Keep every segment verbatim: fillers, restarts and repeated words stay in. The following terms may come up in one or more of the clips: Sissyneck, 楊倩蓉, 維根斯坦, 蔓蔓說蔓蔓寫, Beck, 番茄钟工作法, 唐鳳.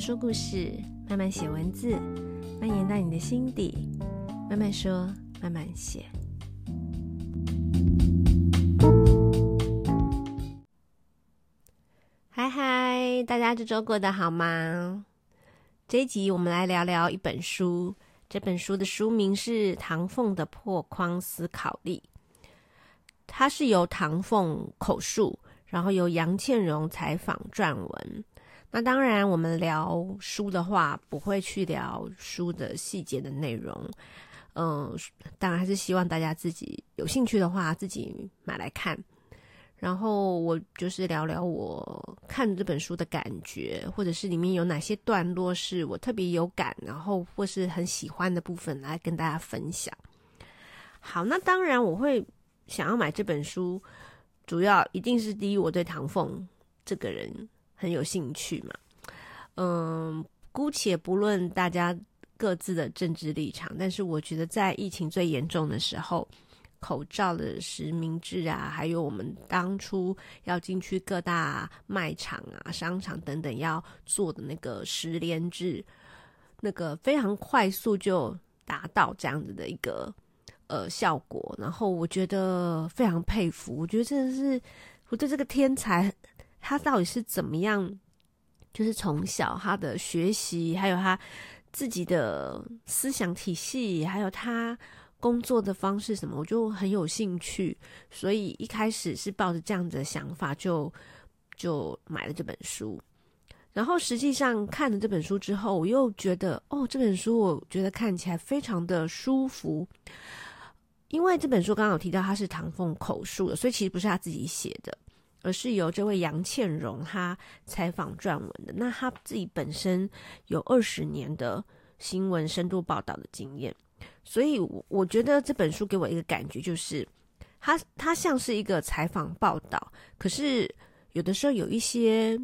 说故事，慢慢写文字，蔓延到你的心底。慢慢说，慢慢写。嗨嗨，大家这周过得好吗？这一集我们来聊聊一本书，这本书的书名是《唐凤的破框思考力》，它是由唐凤口述，然后由杨倩蓉采访撰文。那当然我们聊书的话，不会去聊书的细节的内容，嗯，当然还是希望大家自己有兴趣的话自己买来看，然后我就是聊聊我看这本书的感觉，或者是里面有哪些段落是我特别有感，然后或是很喜欢的部分来跟大家分享。好，那当然我会想要买这本书，主要一定是第一，我对唐凤这个人很有兴趣嘛。嗯，姑且不论大家各自的政治立场，但是我觉得在疫情最严重的时候，口罩的实名制啊，还有我们当初要进去各大卖场啊、商场等等要做的那个实联制，那个非常快速就达到这样子的一个呃效果，然后我觉得非常佩服，我觉得真的是我对这个天才，他到底是怎么样，就是从小他的学习，还有他自己的思想体系，还有他工作的方式什么，我就很有兴趣，所以一开始是抱着这样子的想法就就买了这本书。然后实际上看了这本书之后，我又觉得哦，这本书我觉得看起来非常的舒服，因为这本书刚刚有提到它是唐凤口述的，所以其实不是他自己写的，而是由这位杨倩蓉她采访撰文的。那她自己本身有二十年的新闻深度报道的经验，所以我觉得这本书给我一个感觉就是它它像是一个采访报道，可是有的时候有一些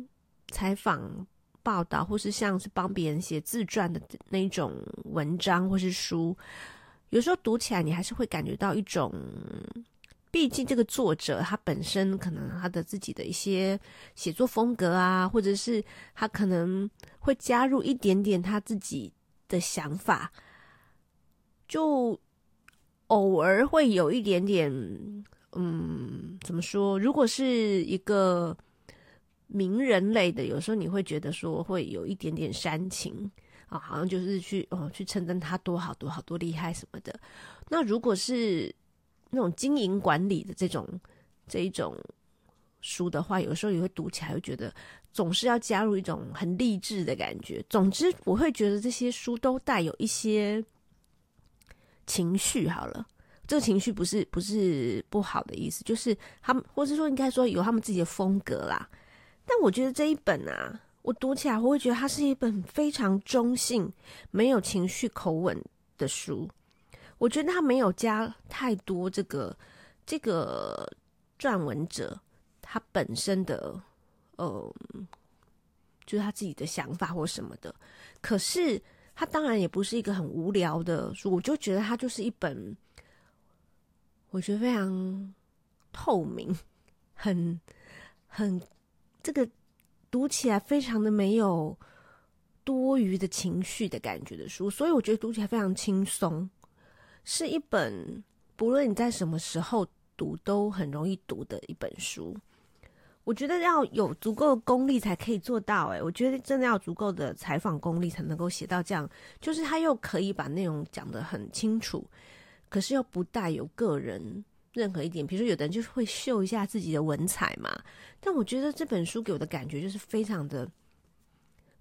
采访报道或是像是帮别人写自传的那种文章或是书，有时候读起来你还是会感觉到一种，毕竟这个作者他本身可能他的自己的一些写作风格啊，或者是他可能会加入一点点他自己的想法，就偶尔会有一点点，嗯，怎么说？如果是一个名人类的，有时候你会觉得说会有一点点煽情啊，好像就是去哦去称赞他多好多好多厉害什么的。那如果是那种经营管理的这种这一种书的话，有时候也会读起来会觉得总是要加入一种很励志的感觉。总之，我会觉得这些书都带有一些情绪好了，这个情绪不是不是不好的意思，就是他们，或是说应该说有他们自己的风格啦。但我觉得这一本啊，我读起来我会觉得它是一本非常中性、没有情绪口吻的书。我觉得它没有加太多这个这个撰文者他本身的，呃，就是他自己的想法或什么的。可是它当然也不是一个很无聊的书，我就觉得它就是一本我觉得非常透明，很很这个读起来非常的没有多余的情绪的感觉的书，所以我觉得读起来非常轻松，是一本不论你在什么时候读都很容易读的一本书。我觉得要有足够的功力才可以做到、欸、我觉得真的要有足够的采访功力才能够写到这样，就是他又可以把内容讲得很清楚，可是又不带有个人任何一点，比如说有的人就是会秀一下自己的文采嘛，但我觉得这本书给我的感觉就是非常的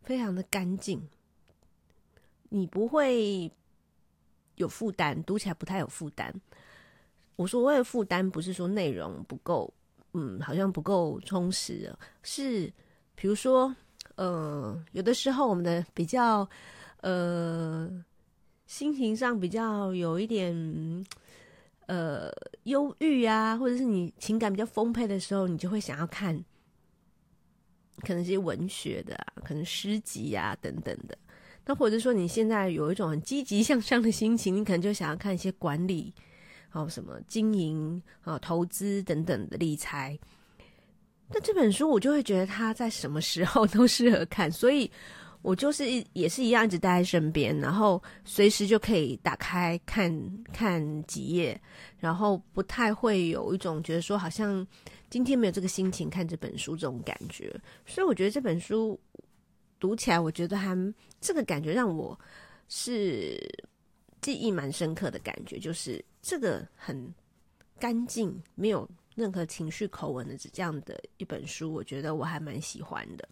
非常的干净，你不会有负担，读起来不太有负担。我所谓的负担不是说内容不够，嗯，好像不够充实了，是比如说，呃，有的时候我们的比较，呃，心情上比较有一点，呃，忧郁啊，或者是你情感比较丰沛的时候，你就会想要看，可能是文学的、啊，可能诗集啊等等的。那或者说你现在有一种很积极向上的心情，你可能就想要看一些管理。哦，什么经营啊、投资等等的理财，那这本书我就会觉得它在什么时候都适合看，所以我就是也是一样一直待在身边，然后随时就可以打开看看几页，然后不太会有一种觉得说好像今天没有这个心情看这本书这种感觉。所以我觉得这本书读起来，我觉得还这个感觉让我是记忆蛮深刻的感觉，就是这个很干净，没有任何情绪口吻的这样的一本书，我觉得我还蛮喜欢的。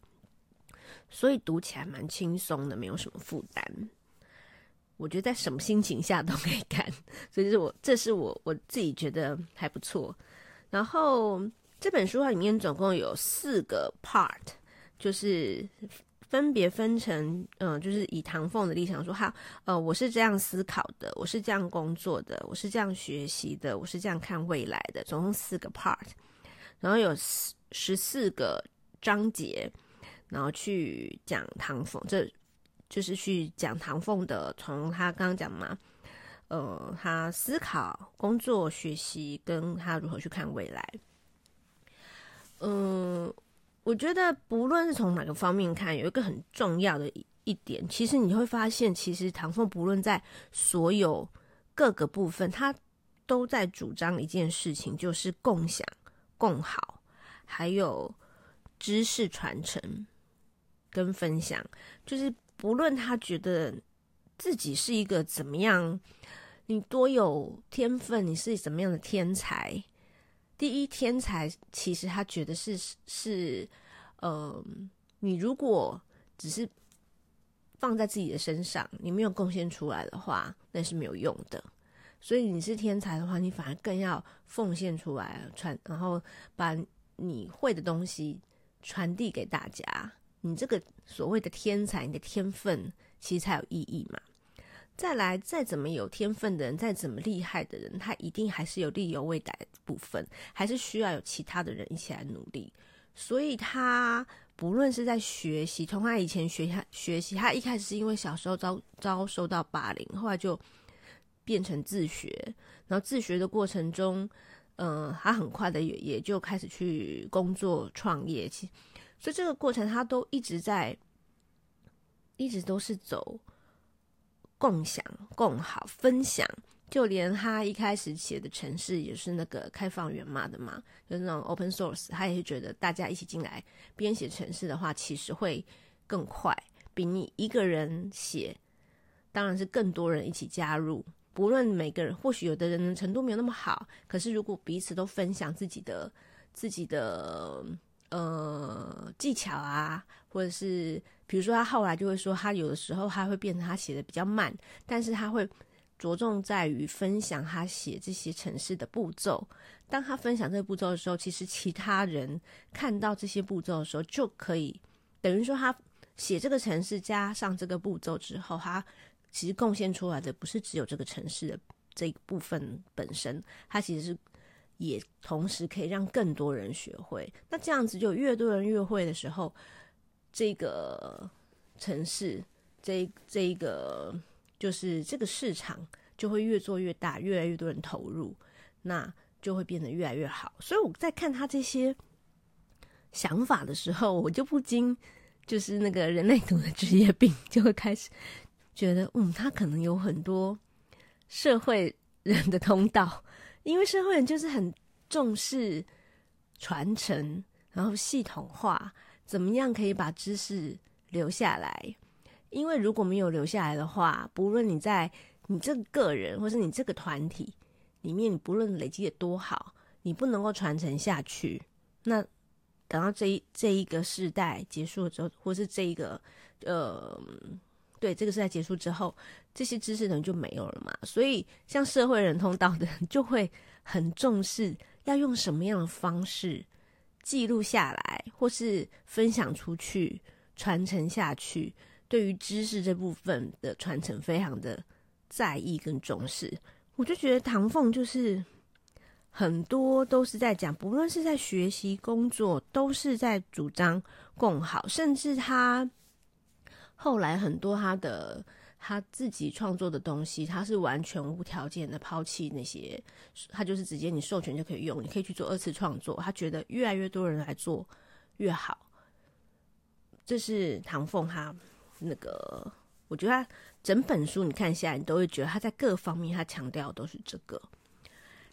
所以读起来蛮轻松的，没有什么负担。我觉得在什么心情下都可以看，所以是我这是我我自己觉得还不错。然后这本书它里面总共有四个 part， 就是分别分成，嗯、呃，就是以唐凤的立场说，哈，呃，我是这样思考的，我是这样工作的，我是这样学习的，我是这样看未来的，总共四个 part， 然后有十四个章节。然后去讲唐凤，这就是去讲唐凤的，从他刚刚讲嘛，呃，他思考、工作、学习，跟他如何去看未来。嗯、呃，我觉得不论是从哪个方面看，有一个很重要的一点，其实你会发现，其实唐凤不论在所有各个部分，他都在主张一件事情，就是共享、共好，还有知识传承。跟分享，就是不论他觉得自己是一个怎么样，你多有天分，你是怎么样的天才。第一，天才其实他觉得是是呃，你如果只是放在自己的身上，你没有贡献出来的话，那是没有用的。所以你是天才的话，你反而更要奉献出来，传，然后把你会的东西传递给大家。你这个所谓的天才，你的天分其实才有意义嘛。再来，再怎么有天分的人，再怎么厉害的人，他一定还是有力有未逮的部分，还是需要有其他的人一起来努力。所以他不论是在学习，从他以前学学习，他一开始是因为小时候遭遭受到霸凌，后来就变成自学，然后自学的过程中，嗯、呃，他很快的也也就开始去工作创业。其所以这个过程他都一直在一直都是走共享、共好、分享。就连他一开始写的程式也是那个开放源码的嘛，就是那种 open source， 他也是觉得大家一起进来编写程式的话，其实会更快，比你一个人写，当然是更多人一起加入。不论每个人，或许有的人的程度没有那么好，可是如果彼此都分享自己的自己的呃，技巧啊，或者是比如说他后来就会说，他有的时候他会变成他写的比较慢，但是他会着重在于分享他写这些程式的步骤。当他分享这个步骤的时候，其实其他人看到这些步骤的时候，就可以等于说他写这个程式加上这个步骤之后，他其实贡献出来的不是只有这个程式的这一部分本身，他其实是也同时可以让更多人学会。那这样子就越多人越会的时候，这个城市这这一个就是这个市场就会越做越大，越来越多人投入，那就会变得越来越好。所以我在看他这些想法的时候，我就不禁就是那个人类图的职业病，就会开始觉得嗯，他可能有很多社会人的通道。因为社会人就是很重视传承，然后系统化，怎么样可以把知识留下来。因为如果没有留下来的话，不论你在你这个个人或是你这个团体里面，你不论累积的多好，你不能够传承下去，那等到这一这一个世代结束之后，或是这一个呃对这个时代结束之后，这些知识等于就没有了嘛。所以像社会人通道的人就会很重视要用什么样的方式记录下来，或是分享出去、传承下去，对于知识这部分的传承非常的在意跟重视。我就觉得唐凤就是很多都是在讲，不论是在学习、工作，都是在主张共好，甚至他后来很多他的他自己创作的东西，他是完全无条件的抛弃那些，他就是直接你授权就可以用，你可以去做二次创作。他觉得越来越多人来做越好，这是唐凤他那个，我觉得他整本书你看下来，你都会觉得他在各方面他强调的都是这个。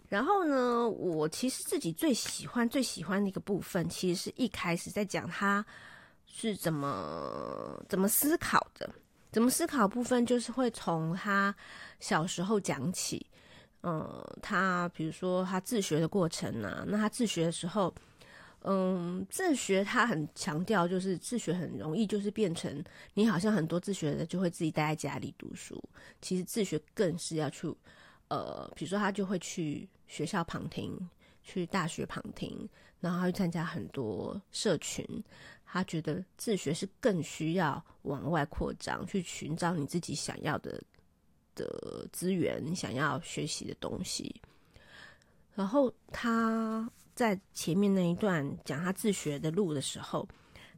然后呢，我其实自己最喜欢最喜欢的一个部分，其实是一开始在讲他是怎么怎么思考的，怎么思考的部分就是会从他小时候讲起。嗯，他比如说他自学的过程啊，那他自学的时候，嗯，自学他很强调就是自学很容易就是变成你好像很多自学的就会自己待在家里读书，其实自学更是要去呃，比如说他就会去学校旁听，去大学旁听，然后他去参加很多社群，他觉得自学是更需要往外扩张，去寻找你自己想要的的资源，你想要学习的东西。然后他在前面那一段讲他自学的路的时候，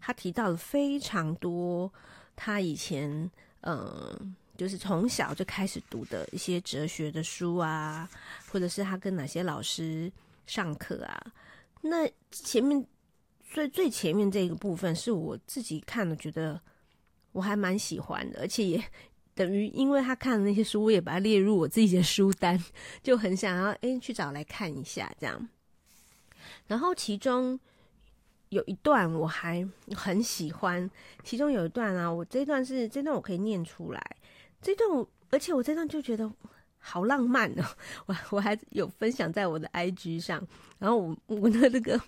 他提到了非常多他以前呃就是从小就开始读的一些哲学的书啊，或者是他跟哪些老师上课啊。那前面最最前面这个部分是我自己看了觉得我还蛮喜欢的，而且也等于因为他看的那些书，我也把它列入我自己的书单，就很想要诶去找来看一下这样。然后其中有一段我还很喜欢，其中有一段啊，我这段是这段我可以念出来，这段我而且我这段就觉得好浪漫哦，我我还有分享在我的 I G 上，然后我我的那个。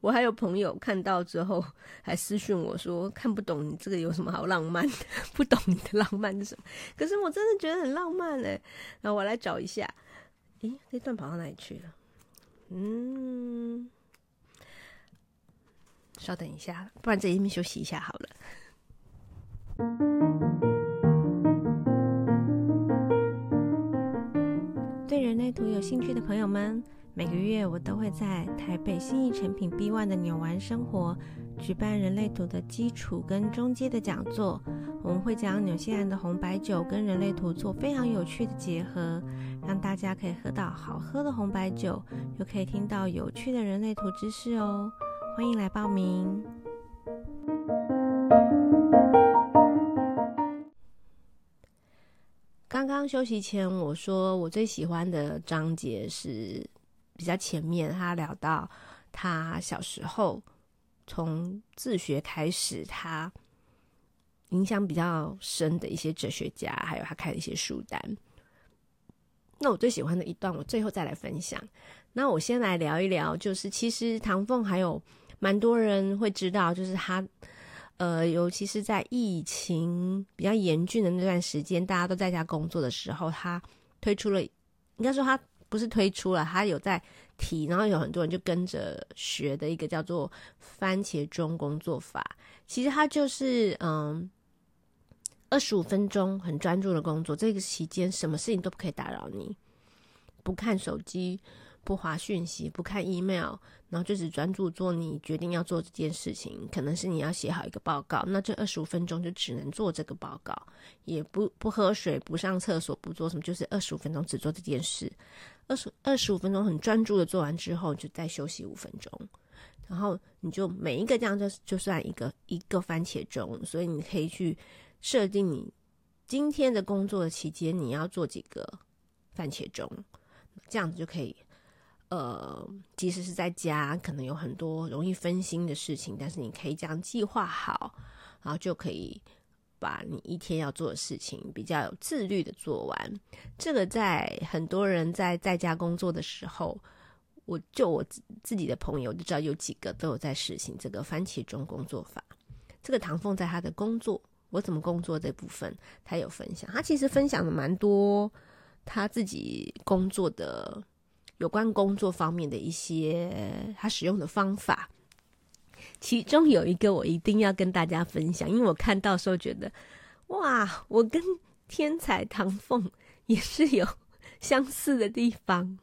我还有朋友看到之后还私讯我说看不懂你这个有什么好浪漫的，不懂你的浪漫是什么，可是我真的觉得很浪漫耶、欸、然后我来找一下，咦，这段跑到哪里去了，嗯，稍等一下，不然在这边休息一下好了。对人类图有兴趣的朋友们，每个月我都会在台北信义诚品 B 一 的纽玩生活举办人类图的基础跟中阶的讲座，我们会将纽西兰的红白酒跟人类图做非常有趣的结合，让大家可以喝到好喝的红白酒，又可以听到有趣的人类图知识哦，欢迎来报名。刚刚休息前我说我最喜欢的章节是比较前面他聊到他小时候从自学开始，他影响比较深的一些哲学家，还有他看的一些书单。那我最喜欢的一段我最后再来分享。那我先来聊一聊，就是其实唐凤还有蛮多人会知道，就是他呃，尤其是在疫情比较严峻的那段时间，大家都在家工作的时候，他推出了，应该说他不是推出了，他有在提，然后有很多人就跟着学的一个叫做番茄钟工作法。其实它就是嗯，二十五分钟很专注的工作，这个期间什么事情都不可以打扰你，不看手机，不滑讯息，不看 email， 然后就只专注做你决定要做这件事情，可能是你要写好一个报告，那这二十五分钟就只能做这个报告，也不不喝水，不上厕所，不做什么，就是二十五分钟只做这件事。二十五分钟很专注的做完之后，就再休息五分钟，然后你就每一个这样就就算一个一个番茄钟，所以你可以去设定你今天的工作的期间你要做几个番茄钟，这样子就可以。呃，即使是在家，可能有很多容易分心的事情，但是你可以这样计划好，然后就可以把你一天要做的事情比较有自律的做完。这个在很多人在在家工作的时候，我就我自己的朋友就知道有几个都有在实行这个番茄钟工作法。这个唐凤在他的工作，我怎么工作这部分，他有分享。他其实分享了蛮多他自己工作的。有关工作方面的一些他使用的方法，其中有一个我一定要跟大家分享，因为我看到时候觉得哇，我跟天才唐凤也是有相似的地方。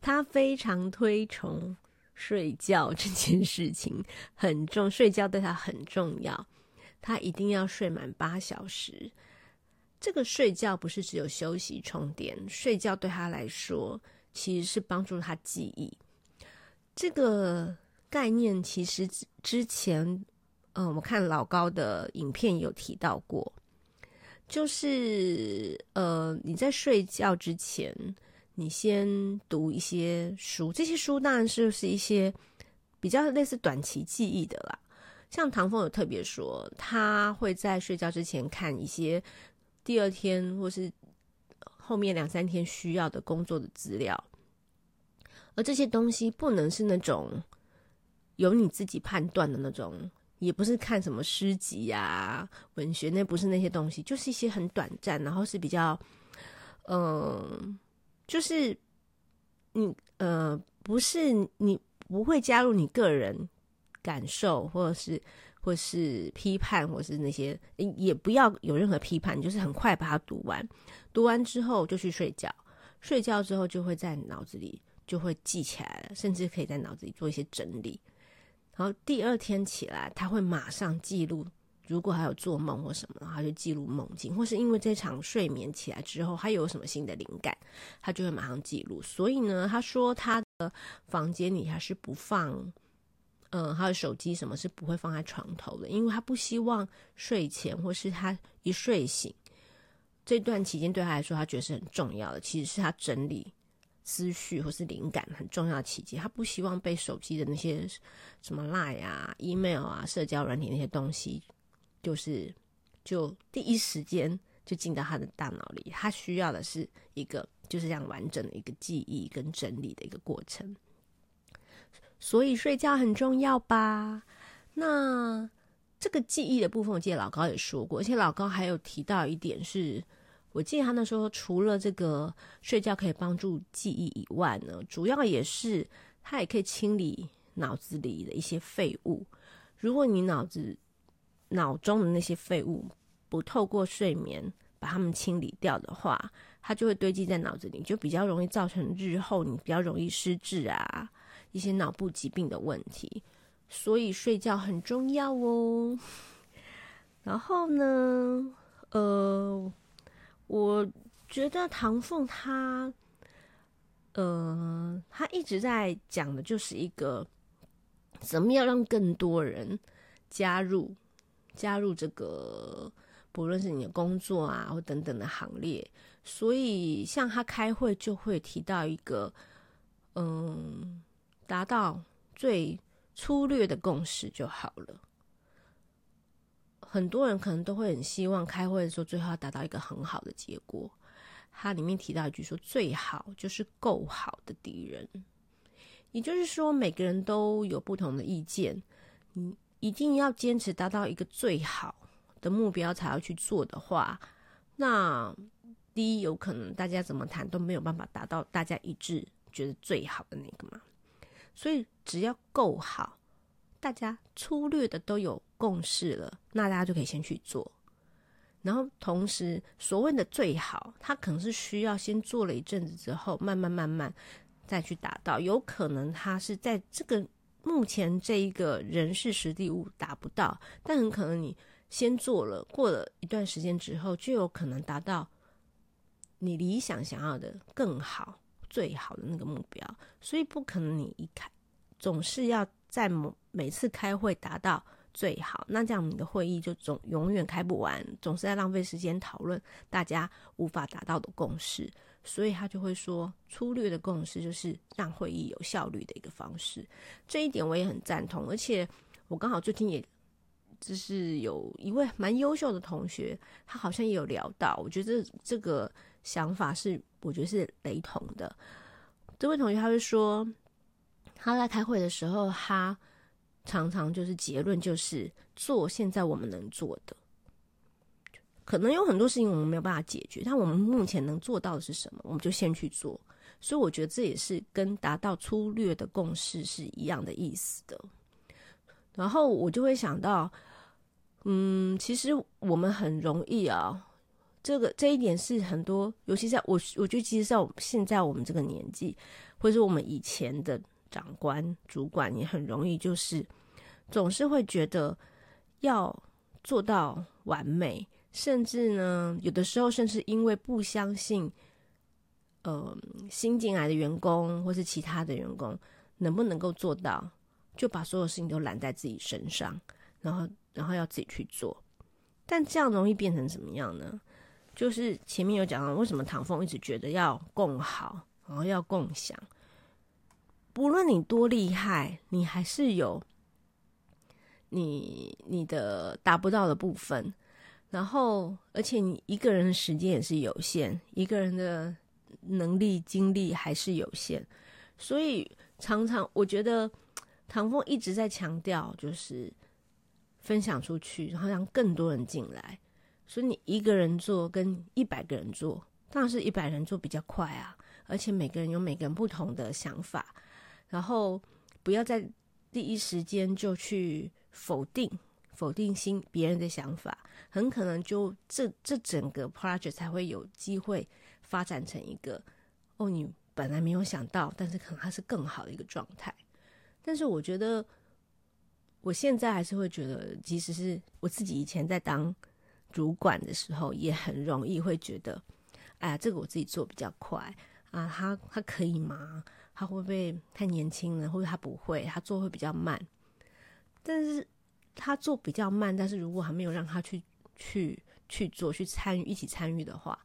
他非常推崇睡觉这件事情，很重睡觉对他很重要，他一定要睡满八小时。这个睡觉不是只有休息充电，睡觉对他来说其实是帮助他记忆。这个概念其实之前嗯，我看老高的影片有提到过，就是呃，你在睡觉之前，你先读一些书，这些书当然是是一些比较类似短期记忆的啦。像唐凤有特别说，他会在睡觉之前看一些第二天或是后面两三天需要的工作的资料，而这些东西不能是那种由你自己判断的那种，也不是看什么诗集啊、文学，那不是那些东西，就是一些很短暂，然后是比较，嗯、呃，就是你呃，不是你不会加入你个人感受，或者是或是批判，或是那些，也不要有任何批判，就是很快把它读完，读完之后就去睡觉，睡觉之后就会在脑子里就会记起来了，甚至可以在脑子里做一些整理，然后第二天起来他会马上记录，如果还有做梦或什么，然后他就记录梦境，或是因为这场睡眠起来之后他有什么新的灵感，他就会马上记录。所以呢，他说他的房间里还是不放嗯，他的手机什么是不会放在床头的，因为他不希望睡前或是他一睡醒这段期间对他来说他觉得是很重要的，其实是他整理思绪或是灵感很重要的期间，他不希望被手机的那些什么 LINE 啊 email 啊社交软体那些东西就是就第一时间就进到他的大脑里，他需要的是一个就是这样完整的一个记忆跟整理的一个过程。所以睡觉很重要吧？那这个记忆的部分我记得老高也说过，而且老高还有提到一点是，我记得他那时候除了这个睡觉可以帮助记忆以外呢，主要也是他也可以清理脑子里的一些废物。如果你脑子脑中的那些废物不透过睡眠把它们清理掉的话，它就会堆积在脑子里，就比较容易造成日后你比较容易失智啊，一些脑部疾病的问题，所以睡觉很重要哦。然后呢，呃，我觉得唐凤他，呃，他一直在讲的就是一个怎么样让更多人加入加入这个，不论是你的工作啊或等等的行列。所以像他开会就会提到一个，嗯。达到最粗略的共识就好了。很多人可能都会很希望开会的时候最后要达到一个很好的结果。他里面提到一句说，最好就是够好的敌人。也就是说，每个人都有不同的意见，你一定要坚持达到一个最好的目标才要去做的话，那第一，有可能大家怎么谈都没有办法达到大家一致觉得最好的那个嘛。所以只要够好，大家粗略的都有共识了，那大家就可以先去做。然后同时所谓的最好，它可能是需要先做了一阵子之后慢慢慢慢再去达到，有可能它是在这个目前这一个人事实地物达不到，但很可能你先做了，过了一段时间之后就有可能达到你理想想要的更好最好的那个目标。所以不可能你一开总是要在每次开会达到最好，那这样你的会议就总永远开不完，总是在浪费时间讨论大家无法达到的共识。所以他就会说，粗略的共识就是让会议有效率的一个方式。这一点我也很赞同，而且我刚好最近也就是有一位蛮优秀的同学，他好像也有聊到，我觉得这个想法是我觉得是雷同的。这位同学他会说，他在开会的时候，他常常就是结论就是做现在我们能做的，可能有很多事情我们没有办法解决，但我们目前能做到的是什么，我们就先去做。所以我觉得这也是跟达到粗略的共识是一样的意思的。然后我就会想到，嗯，其实我们很容易啊，这个这一点是很多，尤其在我我觉得其实在现在我们这个年纪，或是我们以前的长官主管也很容易，就是总是会觉得要做到完美，甚至呢有的时候甚至因为不相信呃新进来的员工或是其他的员工能不能够做到，就把所有事情都揽在自己身上，然后然后要自己去做。但这样容易变成怎么样呢？就是前面有讲到，为什么唐凤一直觉得要共好，然后要共享，不论你多厉害，你还是有你你的达不到的部分。然后而且你一个人的时间也是有限，一个人的能力精力还是有限，所以常常我觉得唐凤一直在强调，就是分享出去，然后让更多人进来。所以你一个人做跟一百个人做，当然是一百人做比较快啊，而且每个人有每个人不同的想法，然后不要在第一时间就去否定否定新别人的想法，很可能就这这整个 project 才会有机会发展成一个哦，你本来没有想到，但是可能它是更好的一个状态。但是我觉得我现在还是会觉得，即使是我自己以前在当主管的时候，也很容易会觉得，哎呀，这个我自己做比较快啊，他他可以吗？他会不会太年轻了？或者他不会，他做会比较慢。但是他做比较慢，但是如果还没有让他去去去做、去参与、一起参与的话，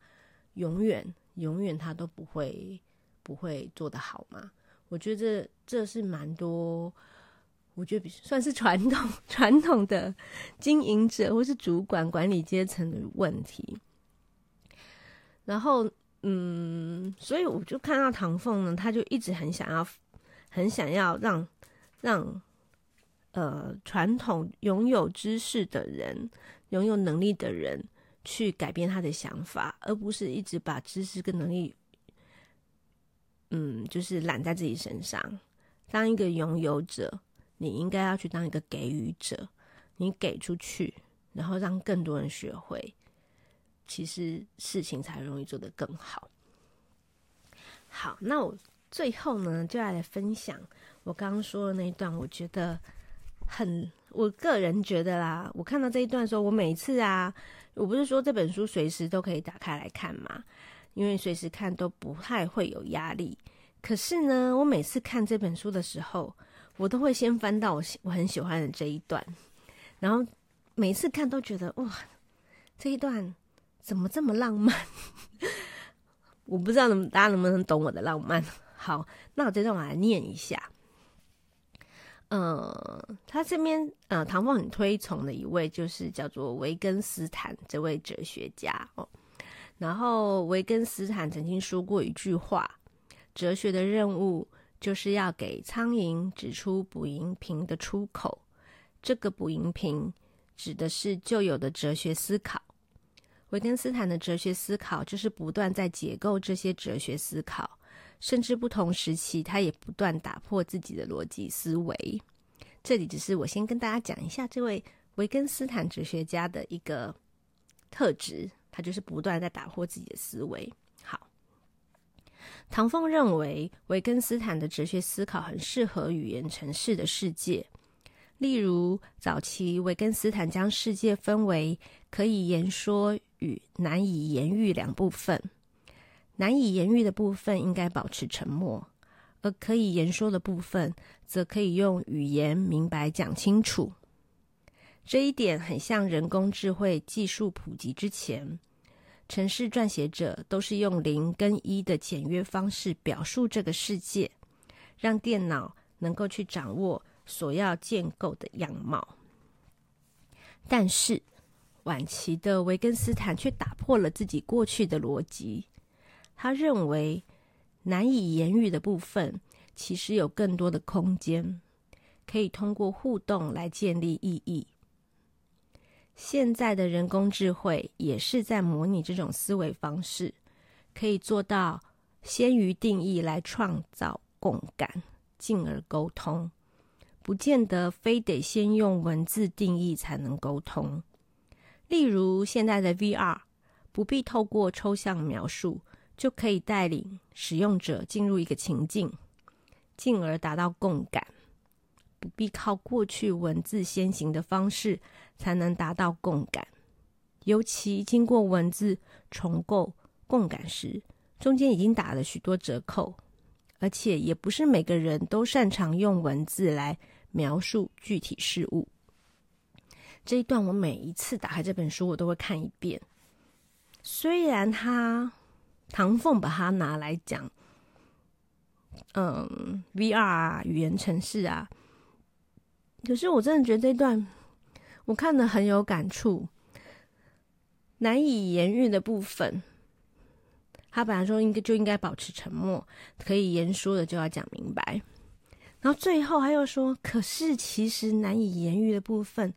永远永远他都不会不会做得好嘛。我觉得这这是蛮多。我觉得算是传统传统的经营者或是主管管理阶层的问题。然后嗯，所以我就看到唐凤呢，他就一直很想要很想要让让呃传统拥有知识的人、拥有能力的人去改变他的想法，而不是一直把知识跟能力嗯就是揽在自己身上。当一个拥有者，你应该要去当一个给予者，你给出去，然后让更多人学会，其实事情才容易做得更好。好，那我最后呢，就来分享我刚刚说的那一段，我觉得很，我个人觉得啦，我看到这一段的时候，我每一次啊，我不是说这本书随时都可以打开来看嘛，因为随时看都不太会有压力。可是呢，我每次看这本书的时候，我都会先翻到我我很喜欢的这一段，然后每次看都觉得哇，这一段怎么这么浪漫？我不知道大家能不能懂我的浪漫。好，那我这段我来念一下。呃，他这边呃，唐凤很推崇的一位就是叫做维根斯坦这位哲学家哦。然后维根斯坦曾经说过一句话：哲学的任务，就是要给苍蝇指出捕蝇瓶的出口。这个捕蝇瓶指的是旧有的哲学思考。维根斯坦的哲学思考就是不断在解构这些哲学思考，甚至不同时期他也不断打破自己的逻辑思维。这里只是我先跟大家讲一下这位维根斯坦哲学家的一个特质，他就是不断在打破自己的思维。唐凤认为维根斯坦的哲学思考很适合语言程式的世界，例如早期维根斯坦将世界分为可以言说与难以言喻两部分，难以言喻的部分应该保持沉默，而可以言说的部分则可以用语言明白讲清楚。这一点很像人工智慧技术普及之前，程式撰写者都是用零跟一的简约方式表述这个世界，让电脑能够去掌握所要建构的样貌。但是晚期的维根斯坦却打破了自己过去的逻辑，他认为难以言喻的部分其实有更多的空间，可以通过互动来建立意义。现在的人工智慧也是在模拟这种思维方式，可以做到先于定义来创造共感，进而沟通，不见得非得先用文字定义才能沟通。例如现在的 V R 不必透过抽象描述就可以带领使用者进入一个情境，进而达到共感，不必靠过去文字先行的方式才能达到共感，尤其经过文字重构共感时，中间已经打了许多折扣，而且也不是每个人都擅长用文字来描述具体事物。这一段我每一次打开这本书我都会看一遍。虽然他唐凤把它拿来讲嗯 V R 啊语言程式啊，可是我真的觉得这段我看得很有感触，难以言喻的部分他本来说应该就应该保持沉默，可以言说的就要讲明白，然后最后他又说可是其实难以言喻的部分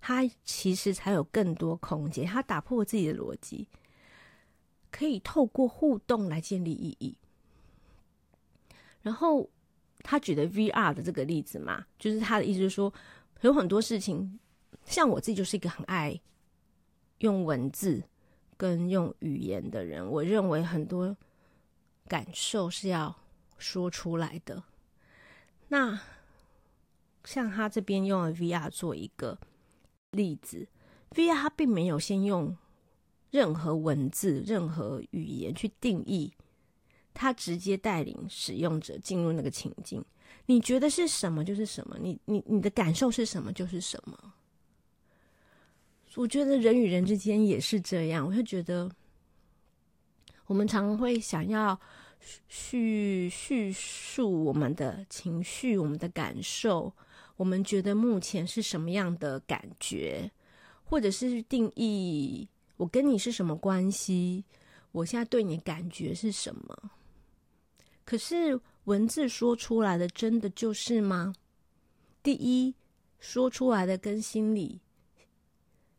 他其实才有更多空间，他打破自己的逻辑，可以透过互动来建立意义。然后他举的 V R 的这个例子嘛，就是他的意思就是说有很多事情，像我自己就是一个很爱用文字跟用语言的人，我认为很多感受是要说出来的。那像他这边用了 V R 做一个例子， V R 他并没有先用任何文字任何语言去定义，他直接带领使用者进入那个情境，你觉得是什么就是什么，你你你的感受是什么就是什么。我觉得人与人之间也是这样，我就觉得我们常会想要叙叙述我们的情绪我们的感受，我们觉得目前是什么样的感觉，或者是定义我跟你是什么关系，我现在对你的感觉是什么。可是文字说出来的真的就是吗？第一，说出来的跟心里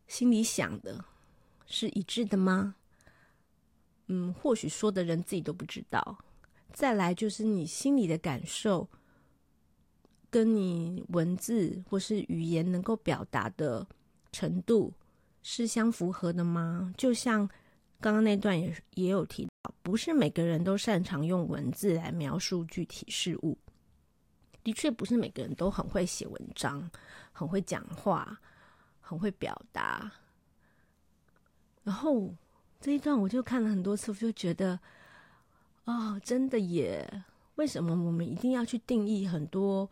心里想的是一致的吗？嗯，或许说的人自己都不知道。再来就是你心里的感受跟你文字或是语言能够表达的程度是相符合的吗？就像刚刚那段 也, 也有提到，不是每个人都擅长用文字来描述具体事物，的确不是每个人都很会写文章，很会讲话，很会表达。然后这一段我就看了很多次，我就觉得哦，真的耶，为什么我们一定要去定义很多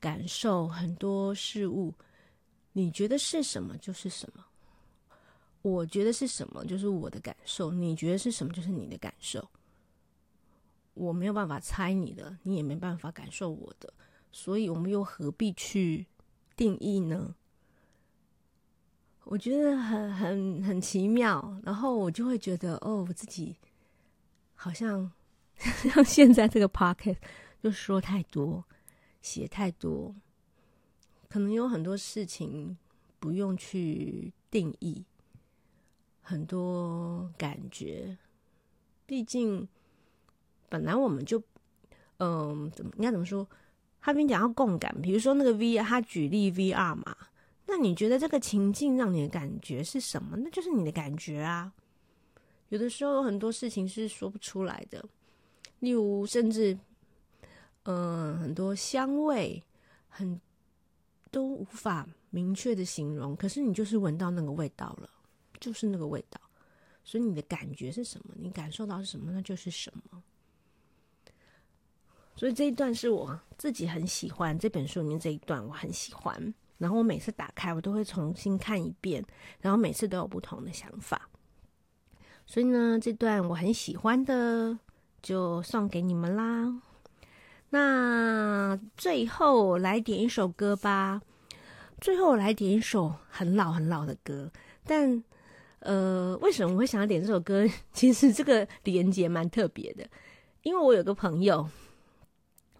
感受很多事物，你觉得是什么就是什么，我觉得是什么就是我的感受，你觉得是什么就是你的感受，我没有办法猜你的，你也没办法感受我的，所以我们又何必去定义呢？我觉得很很很奇妙。然后我就会觉得哦，我自己好像像现在这个 podcast 就说太多写太多，可能有很多事情不用去定义，很多感觉，毕竟本来我们就嗯，怎么应该怎么说，他边讲到共感，比如说那个 V R 他举例 V R 嘛，那你觉得这个情境让你的感觉是什么，那就是你的感觉啊。有的时候有很多事情是说不出来的，例如甚至嗯，很多香味很都无法明确的形容，可是你就是闻到那个味道了，就是那个味道，所以你的感觉是什么，你感受到是什么，那就是什么。所以这一段是我自己很喜欢，这本书里面这一段我很喜欢，然后我每次打开我都会重新看一遍，然后每次都有不同的想法，所以呢这段我很喜欢的就送给你们啦。那最后来点一首歌吧，最后来点一首很老很老的歌，但呃，为什么我会想要点这首歌？其实这个连结蛮特别的，因为我有个朋友，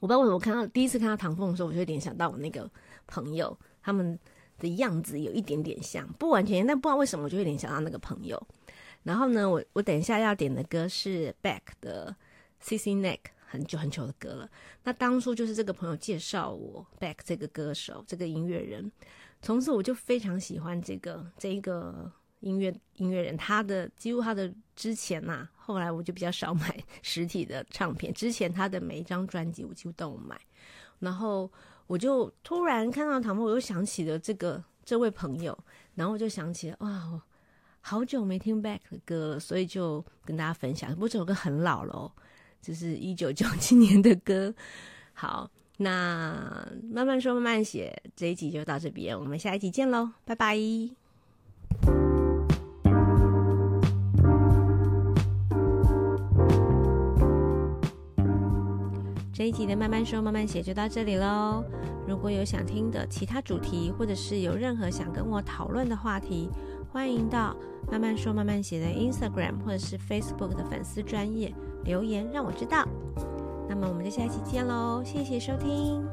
我不知道为什么我看到第一次看到唐凤的时候，我就有点想到我那个朋友，他们的样子有一点点像，不完全，但不知道为什么我就有点想到那个朋友。然后呢，我我等一下要点的歌是 Beck 的 Sissyneck， 很久很久的歌了。那当初就是这个朋友介绍我 Beck 这个歌手，这个音乐人，从此我就非常喜欢这个这一个。音乐音乐人，他的几乎他的之前啊，后来我就比较少买实体的唱片，之前他的每一张专辑我几乎都有买，然后我就突然看到唐凤，我又想起了这个这位朋友，然后我就想起了哇，好久没听 Beck 的歌了，所以就跟大家分享。不过这首歌很老了哦，就是一九九七年的歌。好，那慢慢说慢慢写这一集就到这边，我们下一集见咯，拜拜。这一集的慢慢说慢慢写就到这里咯，如果有想听的其他主题，或者是有任何想跟我讨论的话题，欢迎到慢慢说慢慢写的 Instagram 或者是 Facebook 的粉丝专页留言让我知道。那么我们就下期见咯，谢谢收听。